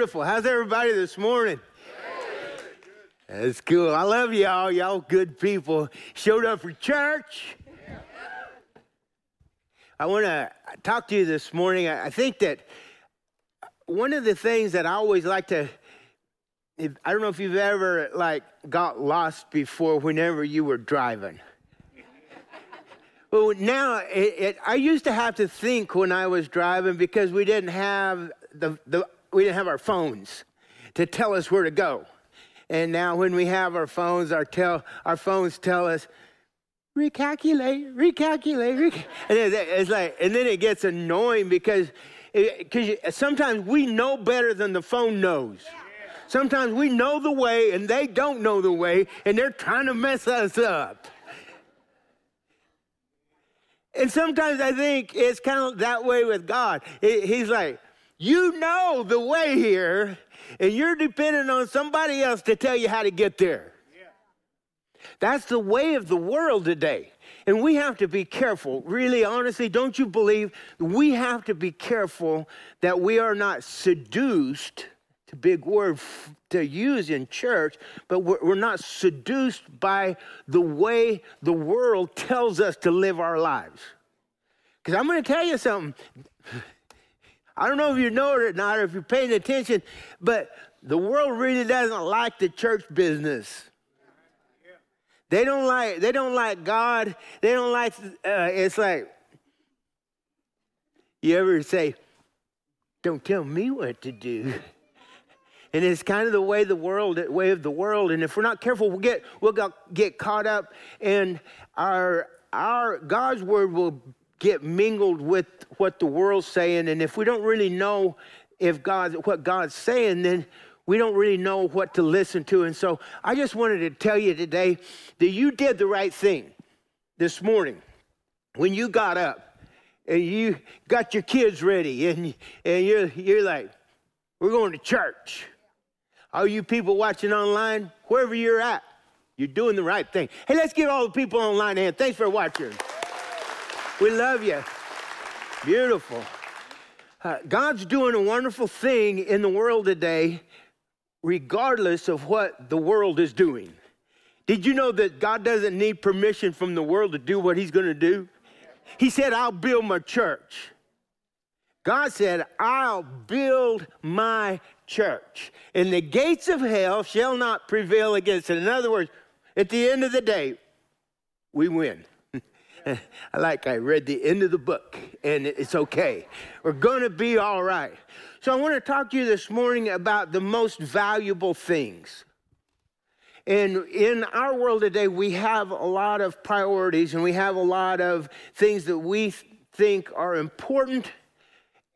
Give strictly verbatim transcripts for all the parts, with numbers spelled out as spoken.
Beautiful. How's everybody this morning? Yeah. That's cool. I love y'all. Y'all good people. Showed up for church. Yeah. I want to talk to you this morning. I think that one of the things that I always like to, I don't know if you've ever like got lost before whenever you were driving. Well, now, it, it, I used to have to think when I was driving because we didn't have the, the we didn't have our phones to tell us where to go. And now when we have our phones, our tell our phones tell us, recalculate, recalculate, recal-. And it, it's like, and then it gets annoying because because sometimes we know better than the phone knows. Yeah. Sometimes we know the way and they don't know the way, and they're trying to mess us up. And sometimes I think it's kind of that way with God. It, he's like, you know the way here, and you're depending on somebody else to tell you how to get there. Yeah. That's the way of the world today. And we have to be careful. Really, honestly, don't you believe we have to be careful that we are not seduced, it's a big word f- to use in church, but we're, we're not seduced by the way the world tells us to live our lives. Because I'm going to tell you something. I don't know if you know it or not, or if you're paying attention, but the world really doesn't like the church business. They don't like, they don't like God. They don't like, uh, it's like, you ever say, don't tell me what to do. And it's kind of the way the world, way of the world. And if we're not careful, we'll get we'll get caught up, and our our God's word will get mingled with what the world's saying. And if we don't really know if God what God's saying, then we don't really know what to listen to. And so I just wanted to tell you today that you did the right thing this morning when you got up and you got your kids ready, and and you're you're like, we're going to church. All you people watching online, wherever you're at, you're doing the right thing. Hey, let's give all the people online a hand. Thanks for watching. We love you. Beautiful. Uh, God's doing a wonderful thing in the world today, regardless of what the world is doing. Did you know that God doesn't need permission from the world to do what he's going to do? He said, I'll build my church. God said, I'll build my church, and the gates of hell shall not prevail against it. In other words, at the end of the day, we win. Like I read the end of the book, and it's okay. We're going to be all right. So I want to talk to you this morning about the most valuable things. And in our world today, we have a lot of priorities, and we have a lot of things that we think are important,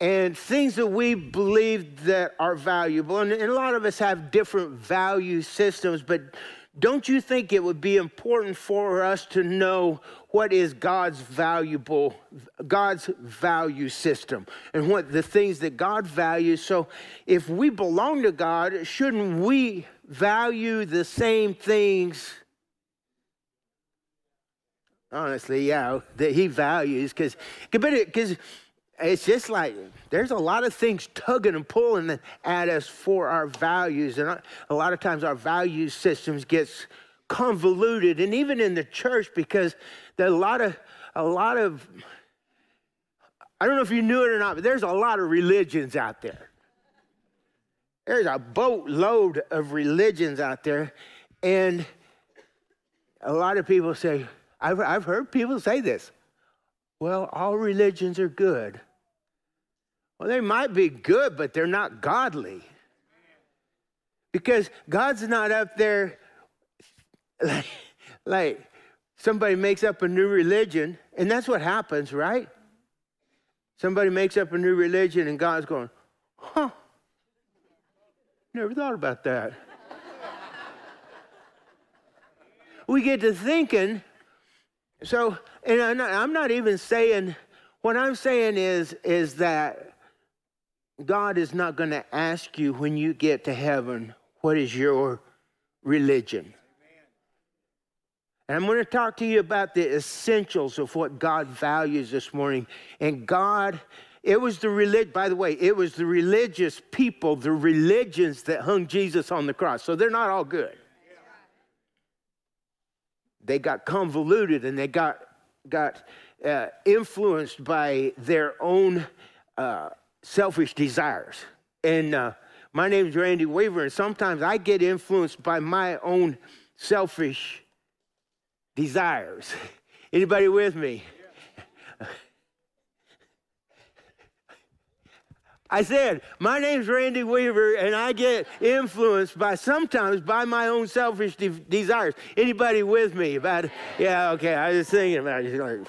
and things that we believe that are valuable. And, and a lot of us have different value systems, but don't you think it would be important for us to know what is God's valuable, God's value system, and what the things that God values? So if we belong to God, shouldn't we value the same things? Honestly, yeah, that he values, because, because, it's just like there's a lot of things tugging and pulling at us for our values. And a lot of times our value systems gets convoluted. And even in the church, because there are a lot of, a lot of, I don't know if you knew it or not, but there's a lot of religions out there. There's a boatload of religions out there. And a lot of people say, I've, I've heard people say this. Well, all religions are good. Well, they might be good, but they're not godly. Because God's not up there like, like somebody makes up a new religion, and that's what happens, right? Somebody makes up a new religion, and God's going, huh, never thought about that. We get to thinking. So, and I'm not, I'm not even saying, what I'm saying is, is that God is not going to ask you when you get to heaven, what is your religion? And I'm going to talk to you about the essentials of what God values this morning. And God It was the relig- by the way, it was the religious people, the religions that hung Jesus on the cross. So they're not all good. They got convoluted and they got got uh, influenced by their own uh, selfish desires. And uh, my name is Randy Weaver, and sometimes I get influenced by my own selfish desires. Anybody with me? Yeah. I said, my name's Randy Weaver, and I get influenced by sometimes by my own selfish de- desires. Anybody with me? About yeah, okay. I was just thinking about it. Like,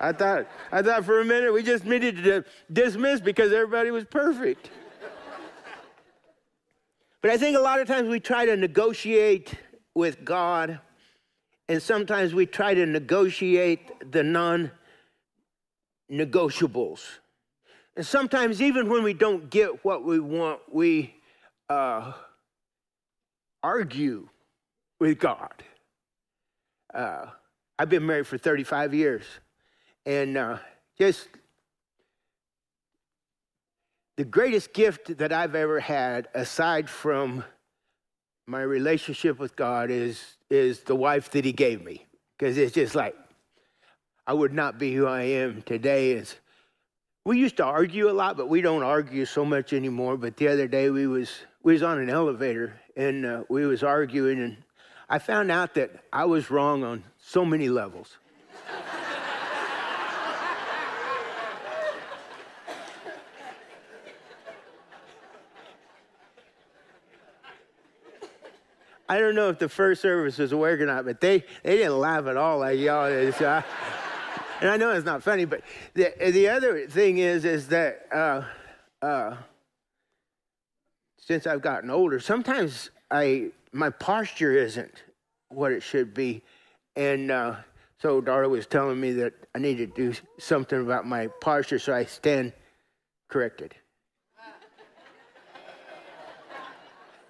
I thought, I thought for a minute we just needed to dismiss because everybody was perfect. But I think a lot of times we try to negotiate with God, and sometimes we try to negotiate the non-negotiables. And sometimes even when we don't get what we want, we uh, argue with God. Uh, I've been married for thirty-five years. And uh, just the greatest gift that I've ever had, aside from my relationship with God, is, is the wife that he gave me. Because it's just like, I would not be who I am today as we used to argue a lot, but we don't argue so much anymore. But the other day we was we was on an elevator and uh, we was arguing, and I found out that I was wrong on so many levels. I don't know if the first service was awake or not, but they, they didn't laugh at all like y'all did. So I, And I know it's not funny, but the the other thing is, is that uh, uh, since I've gotten older, sometimes I my posture isn't what it should be. And uh, so Darla was telling me that I need to do something about my posture, so I stand corrected.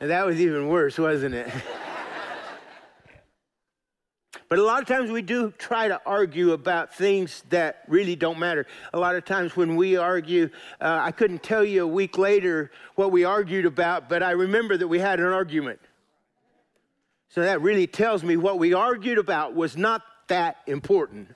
And that was even worse, wasn't it? But a lot of times we do try to argue about things that really don't matter. A lot of times when we argue, uh, I couldn't tell you a week later what we argued about, but I remember that we had an argument. So that really tells me what we argued about was not that important.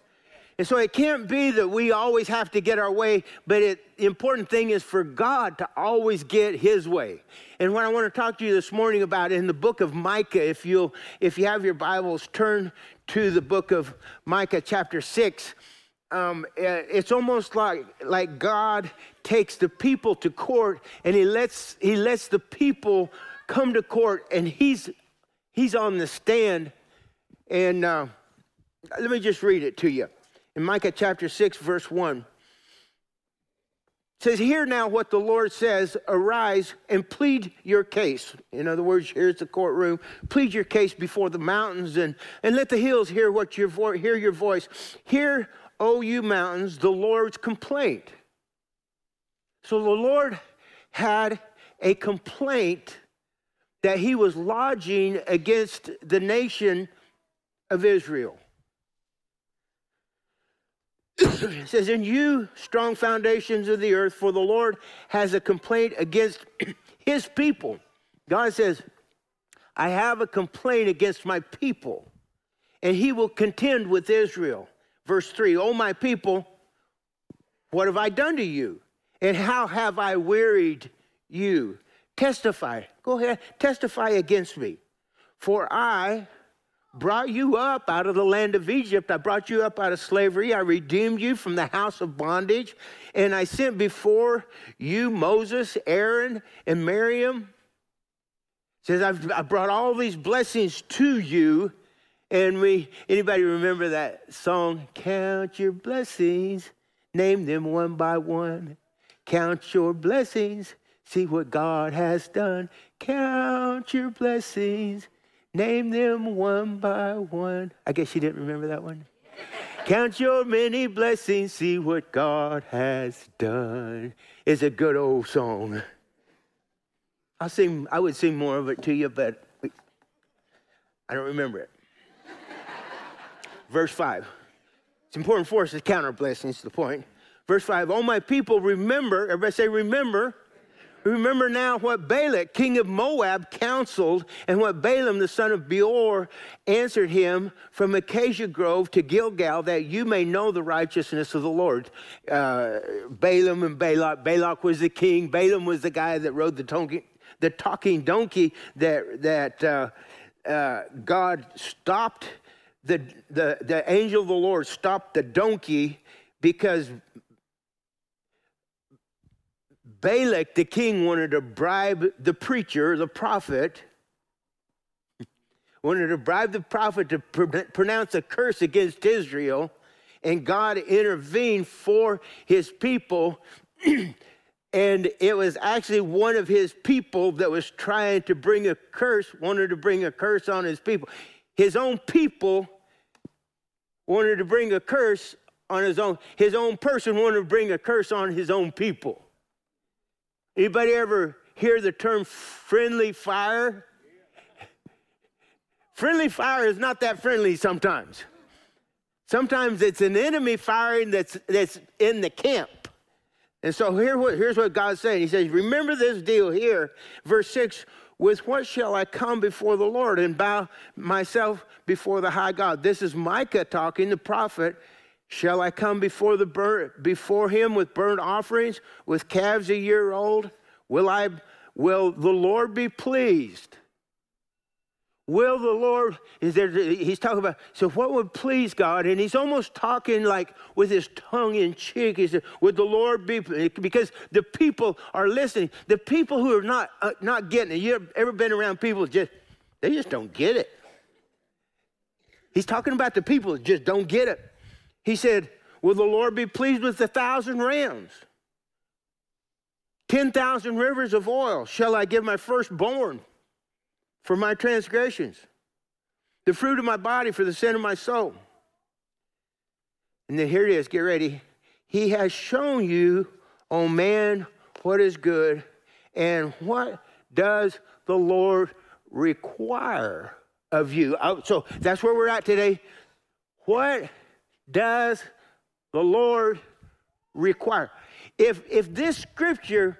And so it can't be that we always have to get our way, but it, the important thing is for God to always get his way. And what I want to talk to you this morning about in the book of Micah, if you'll, if you have your Bibles, turn to the book of Micah chapter six. Um, it's almost like like God takes the people to court, and he lets he lets the people come to court, and he's he's on the stand. And uh, let me just read it to you in Micah chapter six, verse one. It says, "Hear now what the Lord says, arise and plead your case." In other words, here's the courtroom. "Plead your case before the mountains, and, and let the hills hear what your vo- hear your voice. Hear, O you mountains, the Lord's complaint." So the Lord had a complaint that he was lodging against the nation of Israel. It says, "And you, strong foundations of the earth, for the Lord has a complaint against his people." God says, "I have a complaint against my people, and he will contend with Israel." Verse three, "O my people, what have I done to you? And how have I wearied you? Testify." Go ahead, testify against me. "For I brought you up out of the land of Egypt. I brought you up out of slavery. I redeemed you from the house of bondage. And I sent before you Moses, Aaron, and Miriam." It says, I've, I brought all these blessings to you. And we, anybody remember that song? "Count your blessings, name them one by one. Count your blessings, see what God has done. Count your blessings, name them one by one." I guess you didn't remember that one. "Count your many blessings, see what God has done." It's a good old song. I'll sing, I would sing more of it to you, but I don't remember it. Verse five. It's important for us to count our blessings, to the point. Verse five, oh, my people, remember, everybody say remember. Remember now what Balak, king of Moab, counseled and what Balaam, the son of Beor, answered him from Acacia Grove to Gilgal, that you may know the righteousness of the Lord. Uh, Balaam and Balak. Balak was the king. Balaam was the guy that rode the, donkey, the talking donkey that that uh, uh, God stopped. The, the, the angel of the Lord stopped the donkey because Balak, the king, wanted to bribe the preacher, the prophet, wanted to bribe the prophet to pr- pronounce a curse against Israel, and God intervened for his people, and it was actually one of his people that was trying to bring a curse, wanted to bring a curse on his people. His own people wanted to bring a curse on his own. His own person wanted to bring a curse on his own people. Anybody ever hear the term friendly fire? Yeah. Friendly fire is not that friendly sometimes. Sometimes it's an enemy firing that's that's in the camp. And so here, here's what God's saying. He says, remember this deal here, verse six, with what shall I come before the Lord and bow myself before the high God? This is Micah talking, the prophet. Shall I come before the burnt, before him with burnt offerings, with calves a year old? Will I? Will the Lord be pleased? Will the Lord? Is there? He's talking about. So what would please God? And he's almost talking like with his tongue in cheek. He said, "Would the Lord be?" Because the people are listening. The people who are not uh, not getting it. You ever been around people just they just don't get it? He's talking about the people that just don't get it. He said, will the Lord be pleased with a thousand rams? ten thousand rivers of oil shall I give my firstborn for my transgressions, the fruit of my body for the sin of my soul. And then here it is, get ready. He has shown you, O man, what is good, and what does the Lord require of you? So that's where we're at today. What does the Lord require? If if this scripture,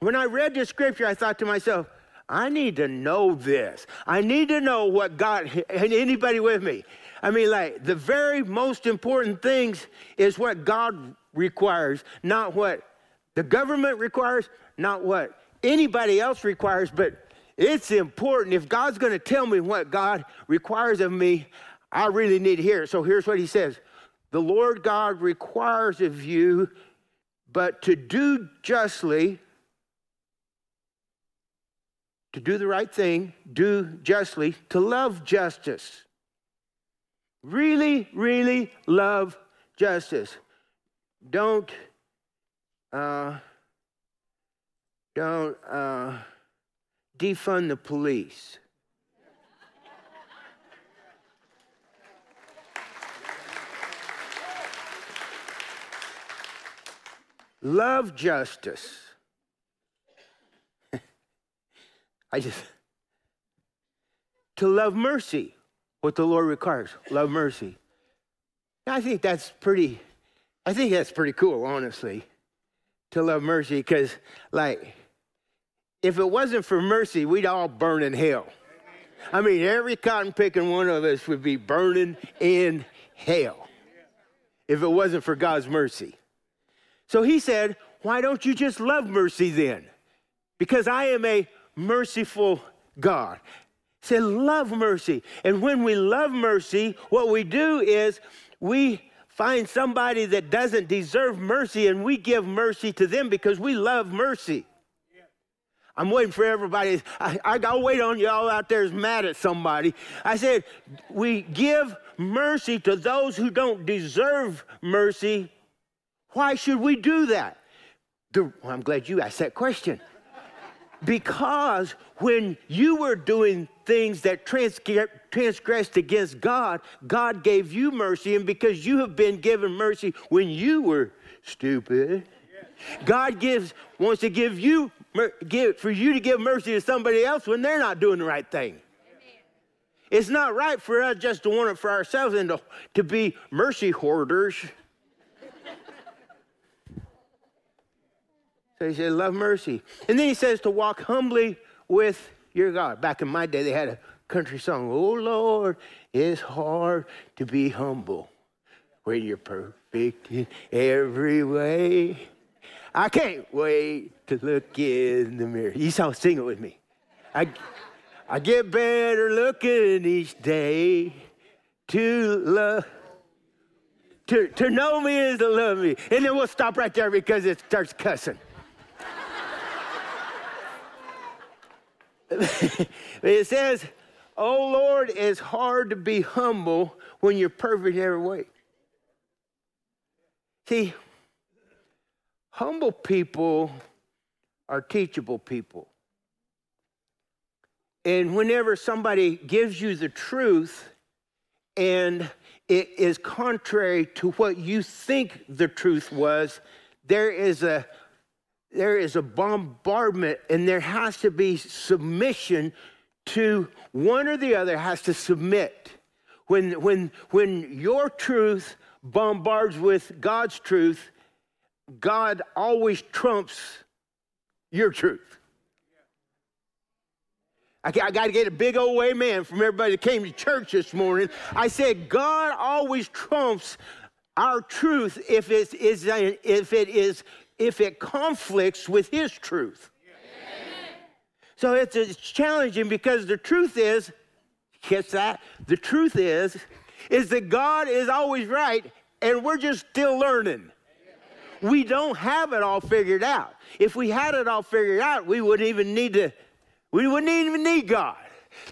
when I read this scripture, I thought to myself, I need to know this. I need to know what God, and anybody with me? I mean, like, the very most important things is what God requires, not what the government requires, not what anybody else requires, but it's important. If God's going to tell me what God requires of me, I really need to hear it. So here's what he says. The Lord God requires of you, but to do justly, to do the right thing, do justly, to love justice. Really, really love justice. Don't, uh, don't uh, defund the police. Love justice. I just, to love mercy, what the Lord requires, love mercy. I think that's pretty, I think that's pretty cool, honestly, to love mercy, because, like, if it wasn't for mercy, we'd all burn in hell. I mean, every cotton-picking one of us would be burning in hell if it wasn't for God's mercy. So he said, why don't you just love mercy then? Because I am a merciful God. He said, love mercy. And when we love mercy, what we do is we find somebody that doesn't deserve mercy and we give mercy to them because we love mercy. Yeah. I'm waiting for everybody. I, I, I'll wait on y'all out there who's mad at somebody. I said, we give mercy to those who don't deserve mercy. Why should we do that? The, well, I'm glad you asked that question. Because when you were doing things that transgress, transgressed against God, God gave you mercy. And because you have been given mercy when you were stupid, God gives wants to give you give for you to give mercy to somebody else when they're not doing the right thing. It's not right for us just to want it for ourselves and to, to be mercy hoarders. So he said, love mercy. And then he says to walk humbly with your God. Back in my day, they had a country song. Oh, Lord, it's hard to be humble when you're perfect in every way. I can't wait to look in the mirror. You saw, sing it with me. I, I get better looking each day to love. To, to know me is to love me. And then we'll stop right there because it starts cussing. It says, oh, Lord, it's hard to be humble when you're perfect in every way. See, humble people are teachable people. And whenever somebody gives you the truth and it is contrary to what you think the truth was, there is a there is a bombardment, and there has to be submission to one or the other has to submit. When when when your truth bombards with God's truth, God always trumps your truth. I got to get a big old amen from everybody that came to church this morning. I said, God always trumps our truth if it is if it is if it conflicts with His truth. Yeah. So it's, it's challenging because the truth is, catch that? The truth is, is that God is always right, and we're just still learning. Yeah. We don't have it all figured out. If we had it all figured out, we wouldn't even need to. We wouldn't even need God.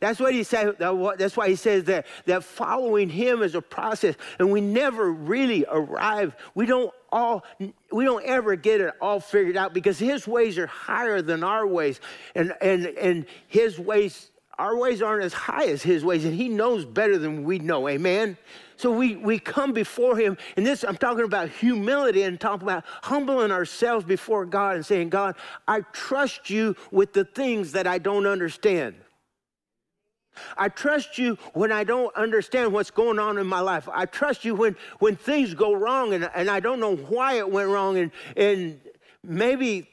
That's what he said. That's why he says that, that following Him is a process, and we never really arrive. We don't all. We don't ever get it all figured out because His ways are higher than our ways, and and and His ways, our ways aren't as high as His ways, and He knows better than we know. Amen. So we we come before Him, and this I'm talking about humility and talking about humbling ourselves before God and saying, God, I trust You with the things that I don't understand. I trust You when I don't understand what's going on in my life. I trust You when when things go wrong and, and I don't know why it went wrong, and and maybe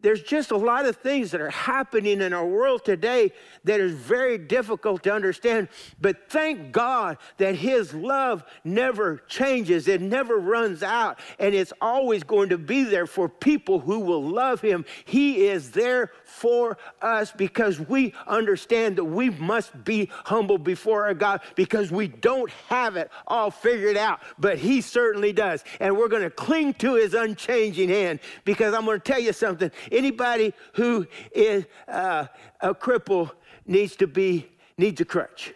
there's just a lot of things that are happening in our world today that is very difficult to understand. But thank God that His love never changes. It never runs out. And it's always going to be there for people who will love Him. He is there for us because we understand that we must be humble before our God because we don't have it all figured out. But He certainly does. And we're going to cling to His unchanging hand because I'm going to tell you something. Anybody who is uh, a cripple needs to be, needs a crutch.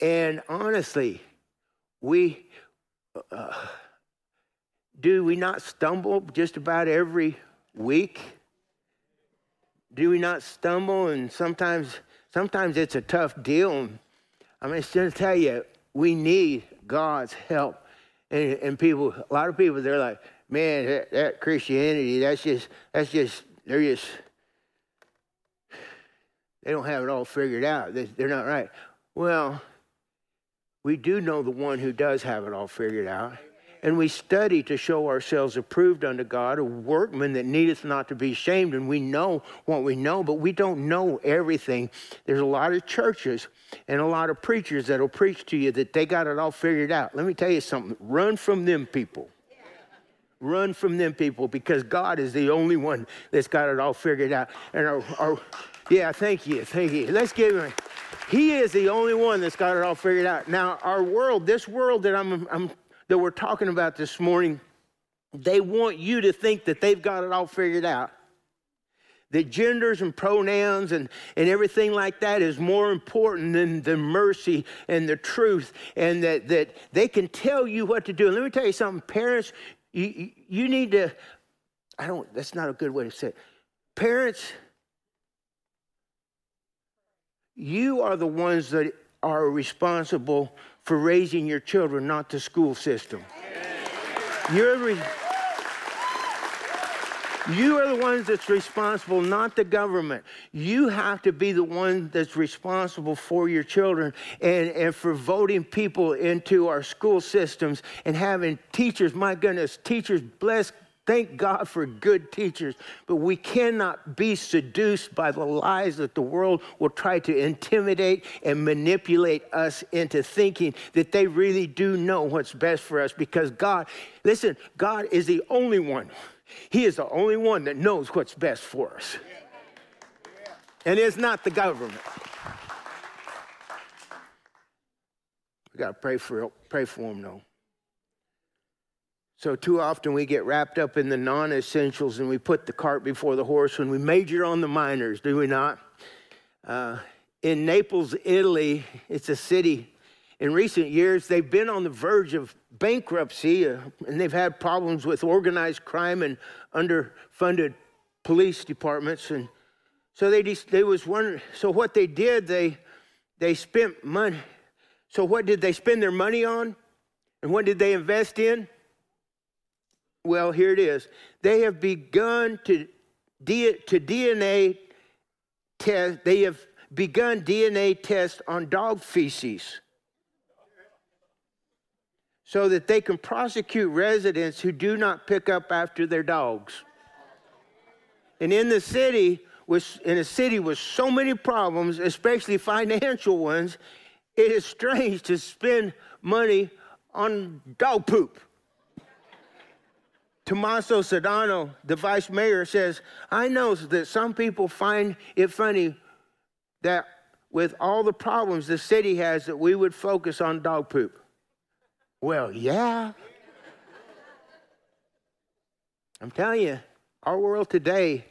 And honestly, we, uh, do we not stumble just about every week? Do we not stumble? And sometimes, sometimes it's a tough deal. I'm just going to tell you, we need God's help. And, and people, a lot of people, they're like, man, that, that Christianity, that's just, that's just, they're just, they don't have it all figured out. They, they're not right. Well, we do know the one who does have it all figured out. And we study to show ourselves approved unto God, a workman that needeth not to be ashamed. And we know what we know, but we don't know everything. There's a lot of churches and a lot of preachers that will preach to you that they got it all figured out. Let me tell you something. Run from them people. Run from them people because God is the only one that's got it all figured out. And our, our, yeah, thank you, thank you. Let's give him a, He is the only one that's got it all figured out. Now, our world, this world that I'm, I'm that we're talking about this morning, they want you to think that they've got it all figured out. That genders and pronouns and, and everything like that is more important than the mercy and the truth, and that, that they can tell you what to do. And let me tell you something, parents, you you need to, I don't, that's not a good way to say it. Parents, you are the ones that are responsible for raising your children, not the school system. You're, re- You are the ones that's responsible, not the government. You have to be the one that's responsible for your children and, and for voting people into our school systems and having teachers. My goodness, teachers, bless God. Thank God for good teachers, but we cannot be seduced by the lies that the world will try to intimidate and manipulate us into thinking that they really do know what's best for us, because God, listen, God is the only one. He is the only one that knows what's best for us. And it's not the government. We got to pray for, pray for him, though. So too often we get wrapped up in the non-essentials and we put the cart before the horse when we major on the minors, do we not? Uh, in Naples, Italy, it's a city. In recent years, they've been on the verge of bankruptcy uh, and they've had problems with organized crime and underfunded police departments. And so they just, they was wondering, so what they did, they they spent money. So what did they spend their money on? And what did they invest in? Well, here it is. They have begun to D, to D N A test. They have begun D N A tests on dog feces so that they can prosecute residents who do not pick up after their dogs. And in the city, was in a city with so many problems, especially financial ones, it is strange to spend money on dog poop. Tommaso Sedano, the vice mayor, says, I know that some people find it funny that with all the problems the city has that we would focus on dog poop. Well, yeah. I'm telling you, our world today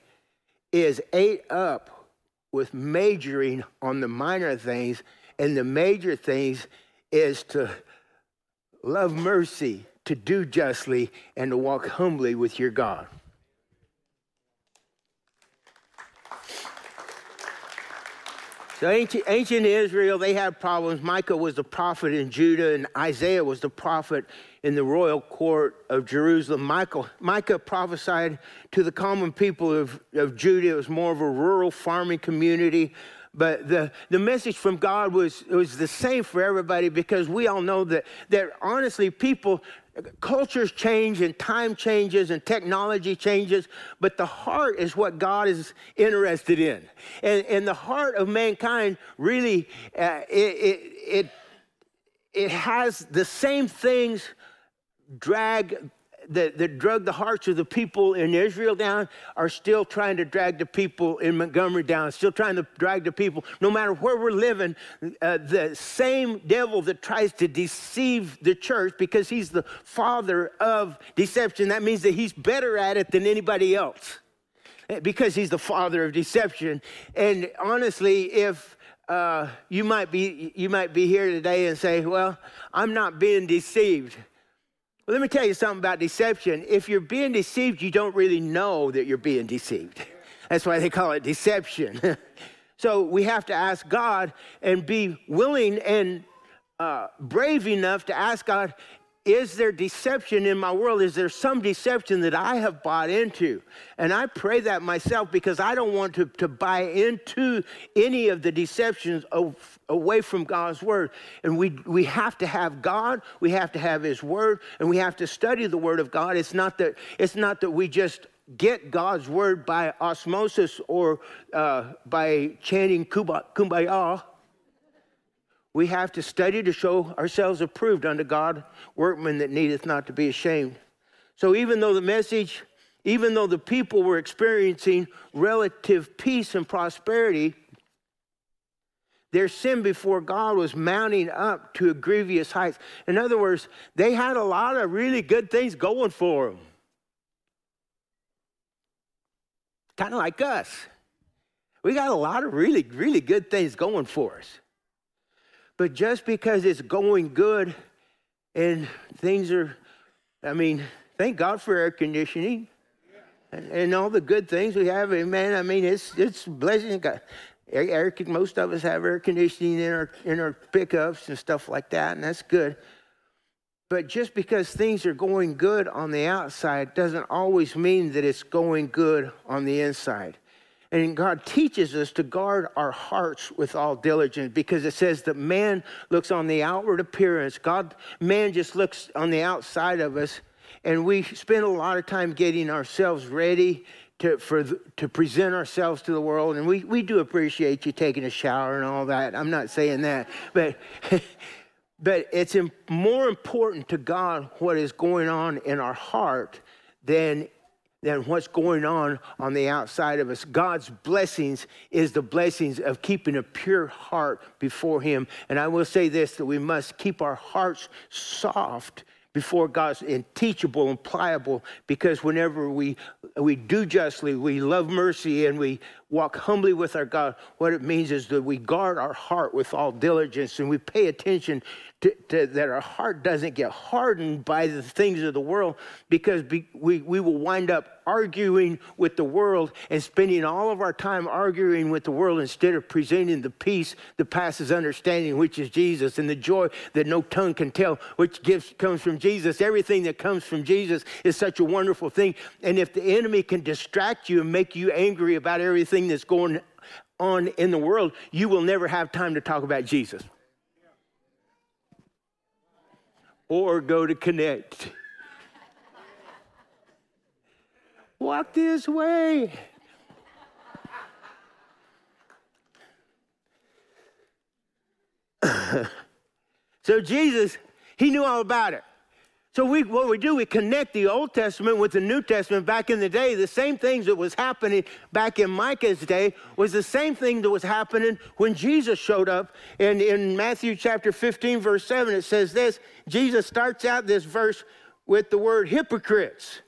is ate up with majoring on the minor things, and the major things is to love mercy, to do justly, and to walk humbly with your God. So ancient, ancient Israel, they had problems. Micah was the prophet in Judah, and Isaiah was the prophet in the royal court of Jerusalem. Michael, Micah prophesied to the common people of, of Judah. It was more of a rural farming community. But the, the message from God was, was the same for everybody, because we all know that, that honestly, people, cultures change and time changes and technology changes, but the heart is what God is interested in. And, and the heart of mankind really, uh, it, it, it, it has the same things drag That, that drug the hearts of the people in Israel down are still trying to drag the people in Montgomery down, still trying to drag the people. No matter where we're living, uh, the same devil that tries to deceive the church, because he's the father of deception, that means that he's better at it than anybody else, because he's the father of deception. And honestly, if uh, you might be you might be here today and say, well, I'm not being deceived. Well, let me tell you something about deception. If you're being deceived, you don't really know that you're being deceived. That's why they call it deception. So we have to ask God and be willing and uh, brave enough to ask God, is there deception in my world? Is there some deception that I have bought into? And I pray that myself, because I don't want to, to buy into any of the deceptions of away from God's word. And we we have to have God, we have to have his word, and we have to study the word of God. It's not that it's not that we just get God's word by osmosis or uh, by chanting kumbaya. We have to study to show ourselves approved unto God, workmen that needeth not to be ashamed. So even though the message, even though the people were experiencing relative peace and prosperity, their sin before God was mounting up to grievous heights. In other words, they had a lot of really good things going for them. Kind of like us. We got a lot of really, really good things going for us. But just because it's going good and things are, I mean, thank God for air conditioning and, and all the good things we have. Man, I mean, it's it's a blessing. God. Air, most of us have air conditioning in our in our pickups and stuff like that, and that's good. But just because things are going good on the outside doesn't always mean that it's going good on the inside. And God teaches us to guard our hearts with all diligence, because it says that man looks on the outward appearance. God, man just looks on the outside of us, and we spend a lot of time getting ourselves ready to for to present ourselves to the world. And we, we do appreciate you taking a shower and all that. I'm not saying that, but... But it's more important to God what is going on in our heart than, than what's going on on the outside of us. God's blessings is the blessings of keeping a pure heart before him. And I will say this, that we must keep our hearts soft before God's, and teachable and pliable, because whenever we we do justly, we love mercy, and we walk humbly with our God, what it means is that we guard our heart with all diligence, and we pay attention to, to that our heart doesn't get hardened by the things of the world, because be, we, we will wind up arguing with the world and spending all of our time arguing with the world instead of presenting the peace that passes understanding, which is Jesus, and the joy that no tongue can tell, which gives comes from Jesus. Jesus, everything that comes from Jesus is such a wonderful thing. And if the enemy can distract you and make you angry about everything that's going on in the world, you will never have time to talk about Jesus or go to Connect. Walk this way. So Jesus, he knew all about it. So we, what we do, we connect the Old Testament with the New Testament. Back in the day, the same things that was happening back in Micah's day was the same thing that was happening when Jesus showed up. And in Matthew chapter fifteen, verse seven, it says this. Jesus starts out this verse with the word hypocrites.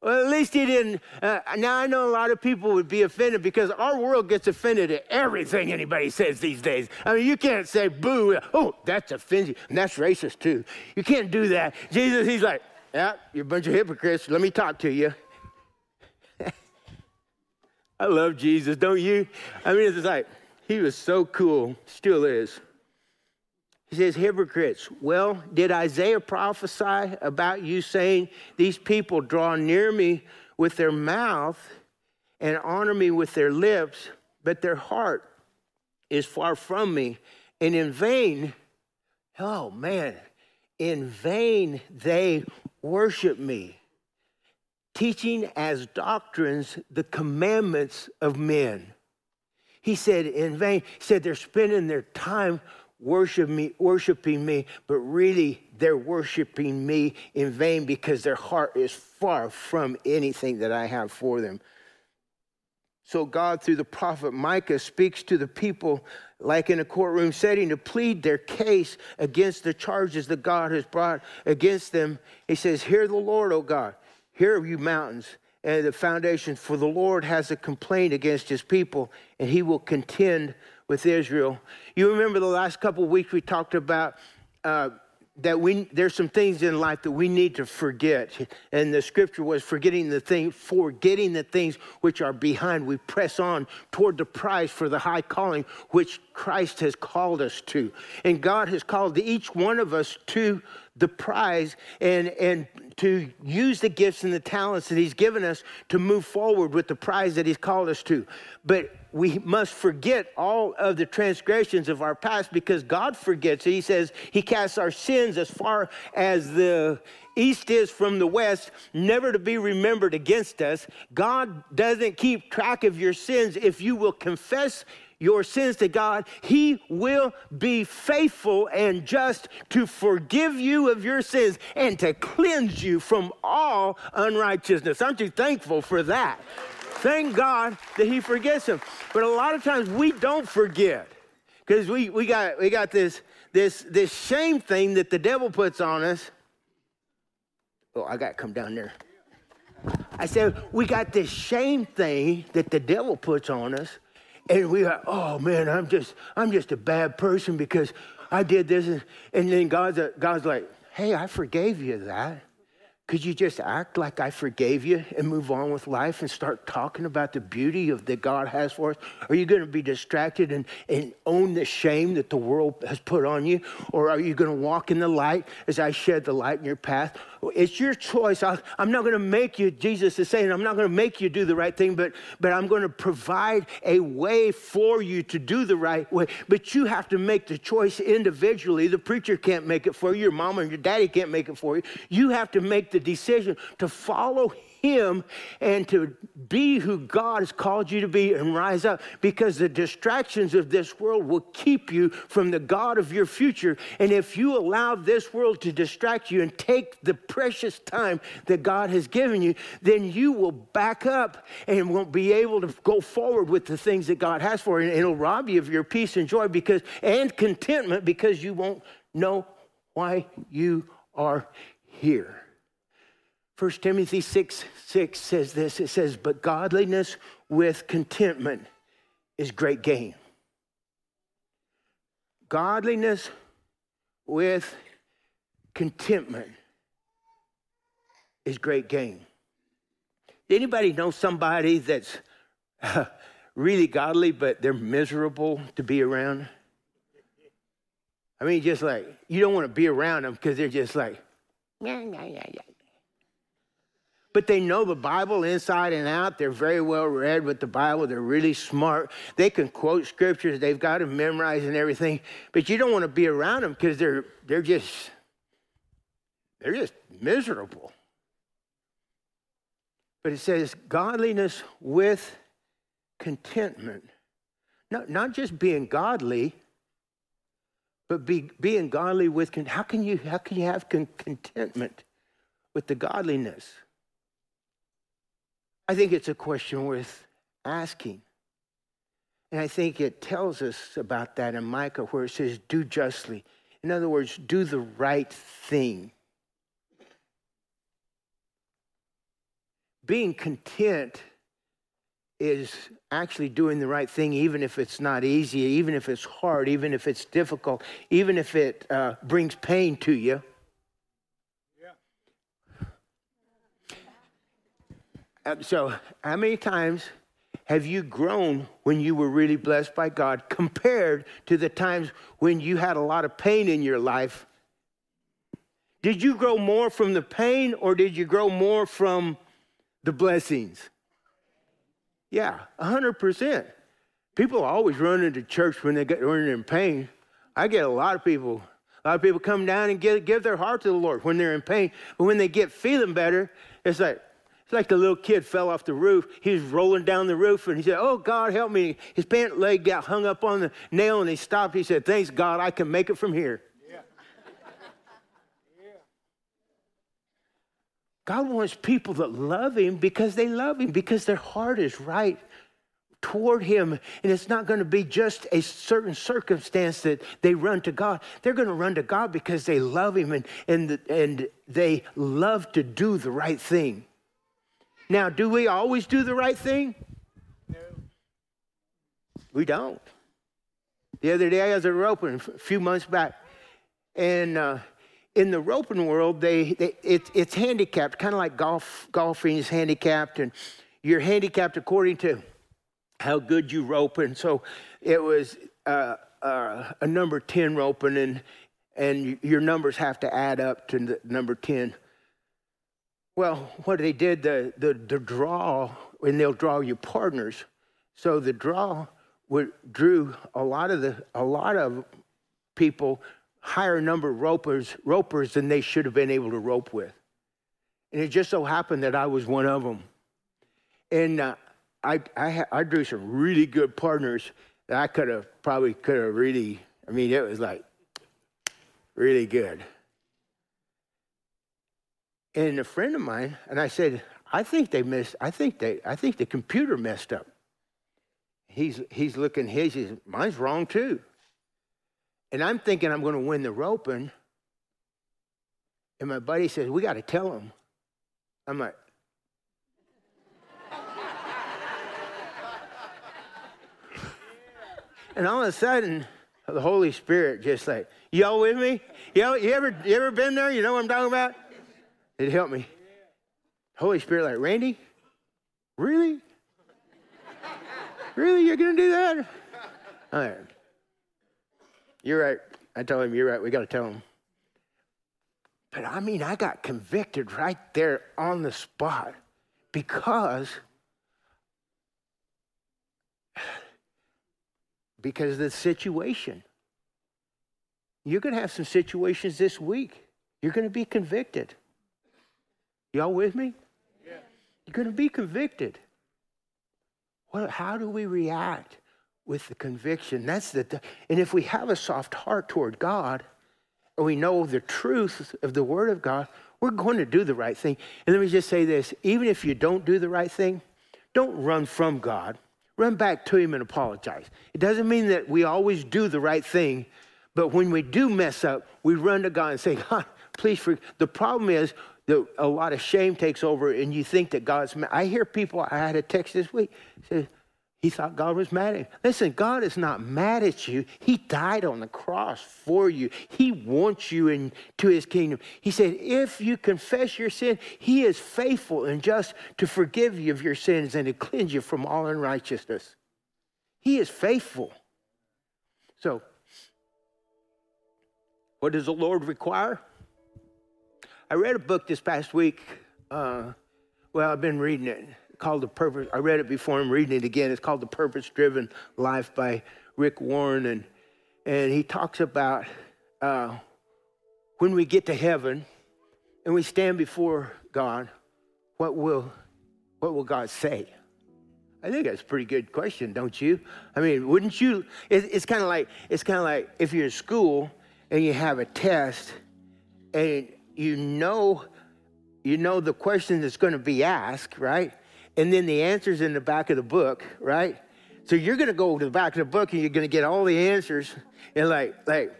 Well, at least he didn't. Uh, now, I know a lot of people would be offended, because our world gets offended at everything anybody says these days. I mean, you can't say boo. Oh, that's offensive. And that's racist, too. You can't do that. Jesus, he's like, yeah, you're a bunch of hypocrites. Let me talk to you. I love Jesus, don't you? I mean, it's like, he was so cool. Still is. He says, hypocrites, well, did Isaiah prophesy about you, saying, these people draw near me with their mouth and honor me with their lips, but their heart is far from me. And in vain, oh man, in vain they worship me, teaching as doctrines the commandments of men. He said, in vain. He said, they're spending their time Worship me, worshiping me, but really they're worshiping me in vain, because their heart is far from anything that I have for them. So God, through the prophet Micah, speaks to the people like in a courtroom setting to plead their case against the charges that God has brought against them. He says, hear the Lord, O God, hear you mountains and the foundations, for the Lord has a complaint against his people, and he will contend with Israel. You remember the last couple of weeks we talked about uh, that we there's some things in life that we need to forget, and the scripture was forgetting the thing, forgetting the things which are behind. We press on toward the prize for the high calling which Christ has called us to, and God has called each one of us to the prize, and and to use the gifts and the talents that he's given us to move forward with the prize that he's called us to. But we must forget all of the transgressions of our past, because God forgets. He says he casts our sins as far as the east is from the west, never to be remembered against us. God doesn't keep track of your sins. If you will confess your sins to God, he will be faithful and just to forgive you of your sins and to cleanse you from all unrighteousness. Aren't you thankful for that? Thank God that he forgets him. But a lot of times we don't forget, because we, we got we got this this this shame thing that the devil puts on us. Oh, I got to come down there. I said, we got this shame thing that the devil puts on us, and we are, oh man, I'm just I'm just a bad person because I did this, and, and then God's God's like, hey, I forgave you that. Could you just act like I forgave you and move on with life and start talking about the beauty of that God has for us? Are you going to be distracted and, and own the shame that the world has put on you? Or are you going to walk in the light as I shed the light in your path? It's your choice. I, I'm not going to make you, Jesus is saying, I'm not going to make you do the right thing, but, but I'm going to provide a way for you to do the right way. But you have to make the choice individually. The preacher can't make it for you. Your mama and your daddy can't make it for you. You have to make the The decision to follow him and to be who God has called you to be and rise up, because the distractions of this world will keep you from the God of your future. And if you allow this world to distract you and take the precious time that God has given you, then you will back up and won't be able to go forward with the things that God has for you. And it'll rob you of your peace and joy because and contentment, because you won't know why you are here. First Timothy six six says this. It says, but godliness with contentment is great gain. Godliness with contentment is great gain. Anybody know somebody that's uh, really godly, but they're miserable to be around? I mean, just like, you don't want to be around them because they're just like, yeah, yeah, yeah, yeah. But they know the Bible inside and out. They're very well read with the Bible. They're really smart. They can quote scriptures. They've got them memorized and everything. But you don't want to be around them because they're they're just they're just miserable. But it says godliness with contentment. Not not just being godly, but be, being godly with contentment. How can you how can you have con- contentment with the godliness? I think it's a question worth asking. And I think it tells us about that in Micah, where it says, do justly. In other words, do the right thing. Being content is actually doing the right thing, even if it's not easy, even if it's hard, even if it's difficult, even if it uh, brings pain to you. So how many times have you grown when you were really blessed by God compared to the times when you had a lot of pain in your life? Did you grow more from the pain or did you grow more from the blessings? Yeah, one hundred percent. People always run into church when they get, when they're in pain. I get a lot of people. A lot of people come down and give, give their heart to the Lord when they're in pain. But when they get feeling better, it's like, it's like the little kid fell off the roof. He was rolling down the roof, and he said, oh, God, help me. His pant leg got hung up on the nail, and he stopped. He said, thanks, God, I can make it from here. Yeah. Yeah. God wants people that love him because they love him, because their heart is right toward him, and it's not going to be just a certain circumstance that they run to God. They're going to run to God because they love him, and, and, and they love to do the right thing. Now, do we always do the right thing? No. We don't. The other day I was at a roping a few months back. And uh, in the roping world, they, they it, it's handicapped, kind of like golf. Golfing is handicapped. And you're handicapped according to how good you rope. And so it was uh, uh, a number ten roping, and, and your numbers have to add up to the number ten. Well, what they did, the, the the draw, and they'll draw your partners. So the draw would, drew a lot of the a lot of people, higher number of ropers ropers than they should have been able to rope with, and it just so happened that I was one of them. And uh, I I I drew some really good partners that I could have probably could have really. I mean, it was like really good. And a friend of mine, and I said, I think they missed, I think they, I think the computer messed up. He's he's looking his, he's, mine's wrong too. And I'm thinking I'm going to win the roping. And my buddy says, we got to tell him. I'm like. And all of a sudden, the Holy Spirit just like, y'all with me? Y'all, you ever, you ever been there? You know what I'm talking about? It helped me. Holy Spirit like, Randy, really? Really, you're going to do that? All right. You're right. I told him, you're right. We got to tell him. But I mean, I got convicted right there on the spot because, because of the situation. You're going to have some situations this week. You're going to be convicted. Y'all with me? Yeah. You're going to be convicted. What, how do we react with the conviction? That's the, and if we have a soft heart toward God, or we know the truth of the Word of God, we're going to do the right thing. And let me just say this, even if you don't do the right thing, don't run from God. Run back to Him and apologize. It doesn't mean that we always do the right thing, but when we do mess up, we run to God and say, God, please forgive. The problem is that a lot of shame takes over and you think that God's mad. I hear people, I had a text this week, says, he thought God was mad at him. Listen, God is not mad at you. He died on the cross for you. He wants you into His kingdom. He said, if you confess your sin, He is faithful and just to forgive you of your sins and to cleanse you from all unrighteousness. He is faithful. So, what does the Lord require? I read a book this past week. Uh, well, I've been reading it. Called The Purpose. I read it before. I'm reading it again. It's called The Purpose Driven Life by Rick Warren, and and he talks about uh, when we get to heaven and we stand before God, what will what will God say? I think that's a pretty good question, don't you? I mean, wouldn't you? It, it's kind of like it's kind of like if you're in school and you have a test, and you know you know the question that's going to be asked, right? And then the answer's in the back of the book, right? So you're going to go to the back of the book and you're going to get all the answers and like like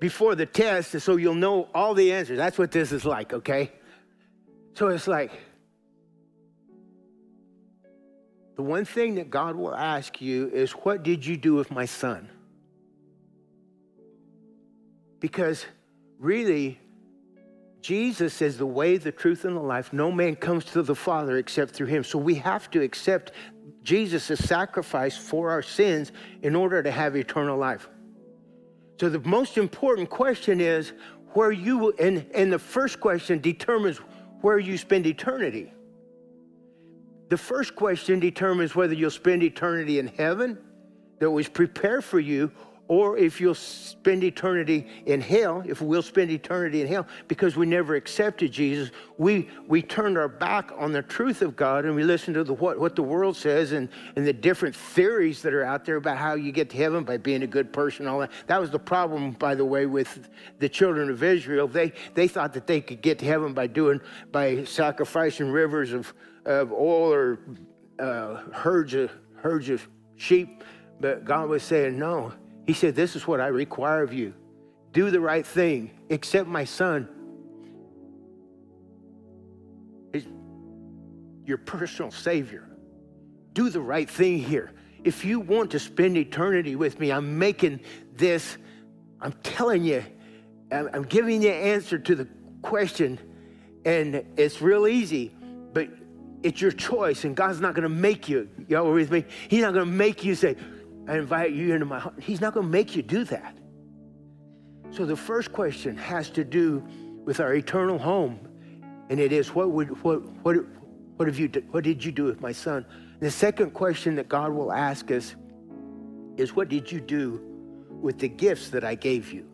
before the test, so you'll know all the answers. That's what this is like, okay? So it's like the one thing that God will ask you is, what did you do with my son? Because really, Jesus is the way, the truth, and the life. No man comes to the Father except through Him. So we have to accept Jesus' sacrifice for our sins in order to have eternal life. So the most important question is where you will, and, and the first question determines where you spend eternity. The first question determines whether you'll spend eternity in heaven that was prepared for you, or if you'll spend eternity in hell, if we'll spend eternity in hell, because we never accepted Jesus. We we turned our back on the truth of God, and we listened to the, what, what the world says and, and the different theories that are out there about how you get to heaven by being a good person and all that. That was the problem, by the way, with the children of Israel. They they thought that they could get to heaven by doing by sacrificing rivers of, of oil or uh, herds, of, herds of sheep, but God was saying, no. He said, this is what I require of you. Do the right thing. Accept my son. He's your personal savior. Do the right thing here. If you want to spend eternity with me, I'm making this, I'm telling you, I'm giving you an answer to the question. And it's real easy, but it's your choice. And God's not going to make you, y'all with me? He's not going to make you say, I invite you into my heart. He's not going to make you do that. So the first question has to do with our eternal home, and it is, what would what what what have you what did you do with my son? And the second question that God will ask us is, what did you do with the gifts that I gave you?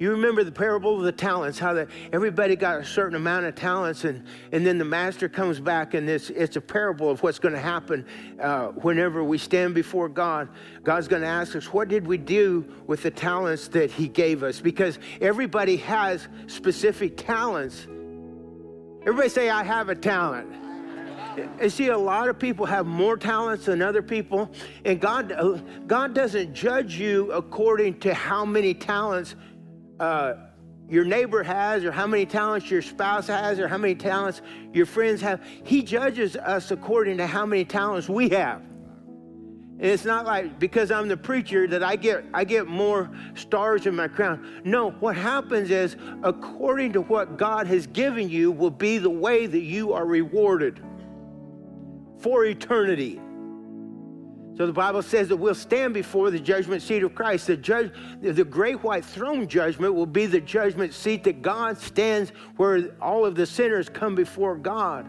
You remember the parable of the talents, how that everybody got a certain amount of talents, and, and then the master comes back, and it's, it's a parable of what's going to happen uh, whenever we stand before God. God's going to ask us, what did we do with the talents that He gave us? Because everybody has specific talents. Everybody say, I have a talent. And see, a lot of people have more talents than other people, and God, God doesn't judge you according to how many talents Uh, your neighbor has, or how many talents your spouse has, or how many talents your friends have. He judges us according to how many talents we have. And it's not like because I'm the preacher that I get I get more stars in my crown. No, what happens is according to what God has given you will be the way that you are rewarded for eternity. So the Bible says that we'll stand before the judgment seat of Christ. The judge, the great white throne judgment will be the judgment seat that God stands where all of the sinners come before God.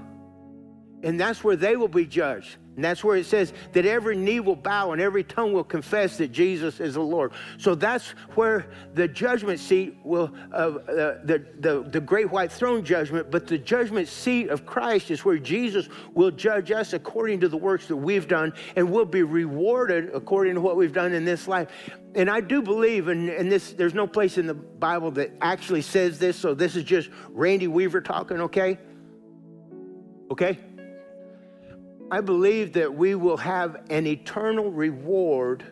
And that's where they will be judged. And that's where it says that every knee will bow and every tongue will confess that Jesus is the Lord. So that's where the judgment seat will, uh, uh, the, the, the great white throne judgment, but the judgment seat of Christ is where Jesus will judge us according to the works that we've done, and we'll be rewarded according to what we've done in this life. And I do believe, and, and this, there's no place in the Bible that actually says this, so this is just Randy Weaver talking, okay? Okay? I believe that we will have an eternal reward,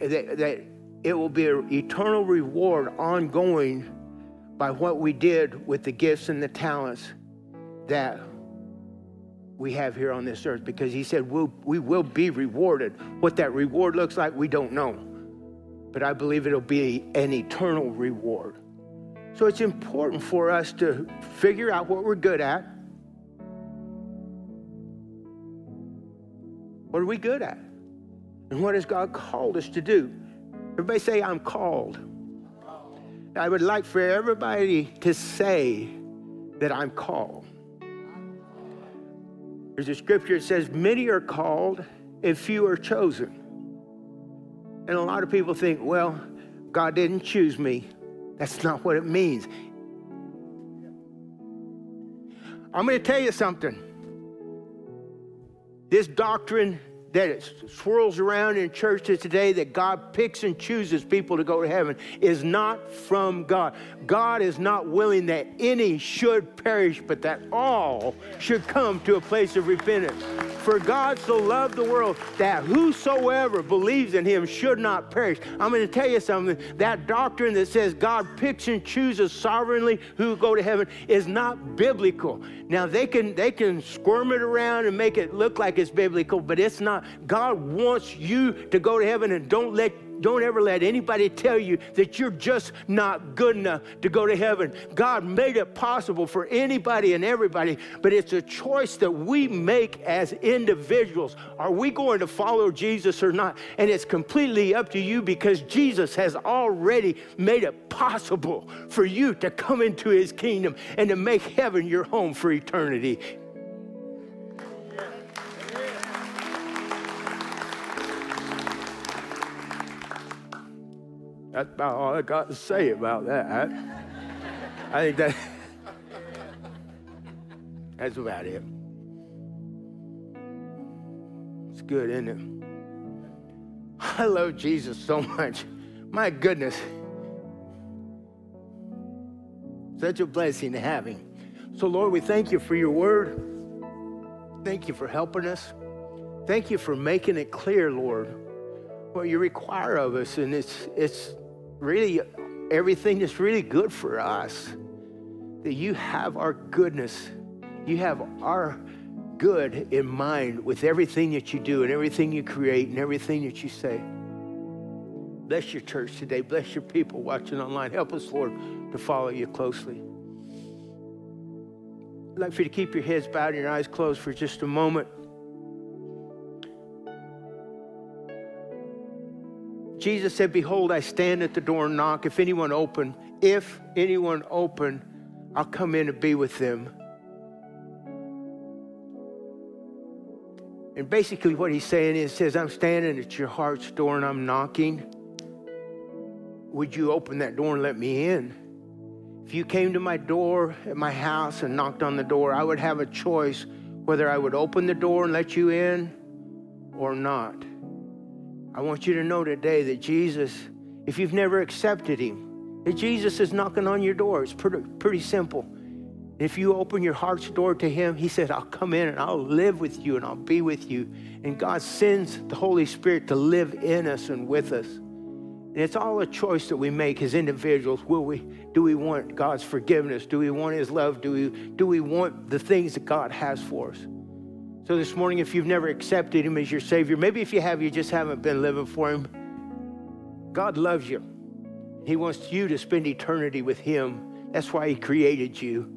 that, that it will be an eternal reward ongoing by what we did with the gifts and the talents that we have here on this earth, because he said we'll, we will be rewarded. What that reward looks like, we don't know, but I believe it'll be an eternal reward. So it's important for us to figure out what we're good at. What are we good at? And what has God called us to do? Everybody say, I'm called. I would like for everybody to say that I'm called. There's a scripture that says, many are called and few are chosen. And a lot of people think, well, God didn't choose me. That's not what it means. I'm going to tell you something. This doctrine that it swirls around in churches today that God picks and chooses people to go to heaven is not from God. God is not willing that any should perish, but that all should come to a place of repentance. For God so loved the world that whosoever believes in him should not perish. I'm going to tell you something. That doctrine that says God picks and chooses sovereignly who go to heaven is not biblical. Now, they can they can squirm it around and make it look like it's biblical, but it's not. God wants you to go to heaven, and don't let Don't ever let anybody tell you that you're just not good enough to go to heaven. God made it possible for anybody and everybody, but it's a choice that we make as individuals. Are we going to follow Jesus or not? And it's completely up to you, because Jesus has already made it possible for you to come into his kingdom and to make heaven your home for eternity. That's about all I got to say about that. I think that that's about it. It's good, isn't it? I love Jesus so much. My goodness. Such a blessing to have him. So, Lord, we thank you for your word. Thank you for helping us. Thank you for making it clear, Lord, what you require of us. And it's it's... really everything that's really good for us, that you have our goodness, you have our good in mind with everything that you do and everything you create and everything that you say. Bless your church today. Bless your people watching online. Help us, Lord, to follow you closely. I'd like for you to keep your heads bowed and your eyes closed for just a moment. Jesus said, behold, I stand at the door and knock. If anyone open, if anyone open, I'll come in and be with them. And basically what he's saying is, says, I'm standing at your heart's door and I'm knocking. Would you open that door and let me in? If you came to my door at my house and knocked on the door, I would have a choice whether I would open the door and let you in or not. I want you to know today that Jesus, if you've never accepted him, that Jesus is knocking on your door. It's pretty, pretty simple. If you open your heart's door to him, he said, I'll come in and I'll live with you and I'll be with you. And God sends the Holy Spirit to live in us and with us. And it's all a choice that we make as individuals. Will we? Do we want God's forgiveness? Do we want his love? Do we, do we want the things that God has for us? So this morning, if you've never accepted him as your Savior, maybe if you have, you just haven't been living for him. God loves you. He wants you to spend eternity with him. That's why he created you.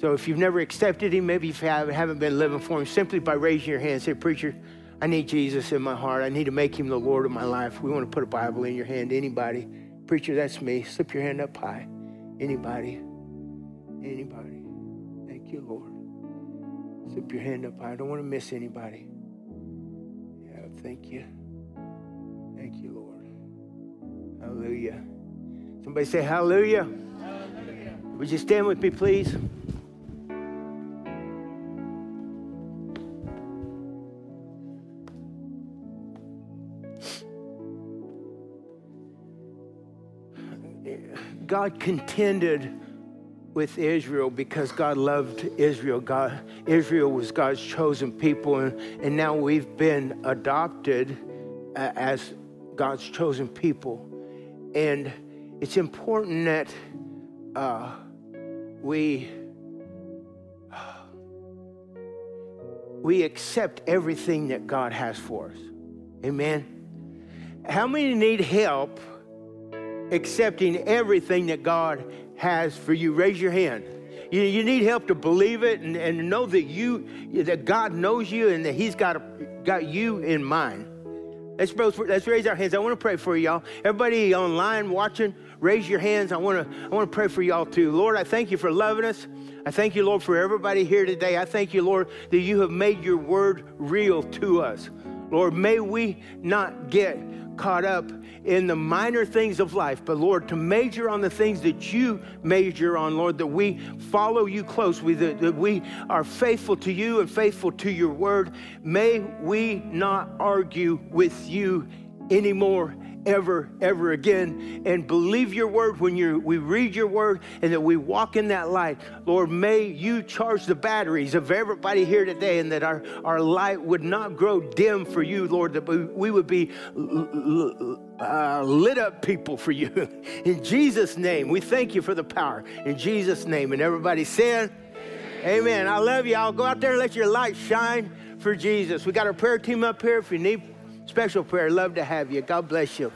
So if you've never accepted him, maybe if you haven't been living for him, simply by raising your hand and say, "Preacher, I need Jesus in my heart. I need to make him the Lord of my life." We want to put a Bible in your hand. Anybody? "Preacher, that's me." Slip your hand up high. Anybody? Anybody? Thank you, Lord. Slip your hand up high. I don't want to miss anybody. Yeah, thank you. Thank you, Lord. Hallelujah. Somebody say hallelujah. Hallelujah. Would you stand with me, please? God contended with Israel because God loved Israel. God, Israel was God's chosen people, and, and now we've been adopted uh, as God's chosen people. And it's important that uh, we we accept everything that God has for us. Amen. How many need help accepting everything that God has for you? Raise your hand. You, you need help to believe it and, and know that you that God knows you and that He's got a, got you in mind. Let's both, let's raise our hands. I want to pray for y'all. Everybody online watching, raise your hands. I want to I want to pray for y'all too. Lord, I thank you for loving us. I thank you, Lord, for everybody here today. I thank you, Lord, that you have made your word real to us. Lord, may we not get caught up in the minor things of life, but Lord, to major on the things that you major on, Lord, that we follow you closely, that, that we are faithful to you and faithful to your word. May we not argue with you anymore, ever, ever again, and believe your word when you we read your word and that we walk in that light. Lord, may you charge the batteries of everybody here today and that our, our light would not grow dim for you, Lord, that we would be uh, lit up people for you. In Jesus' name, we thank you for the power. In Jesus' name, and everybody said, amen. Amen. I love you. I'll go out there and let your light shine for Jesus. We got our prayer team up here if you need special prayer. Love to have you. God bless you.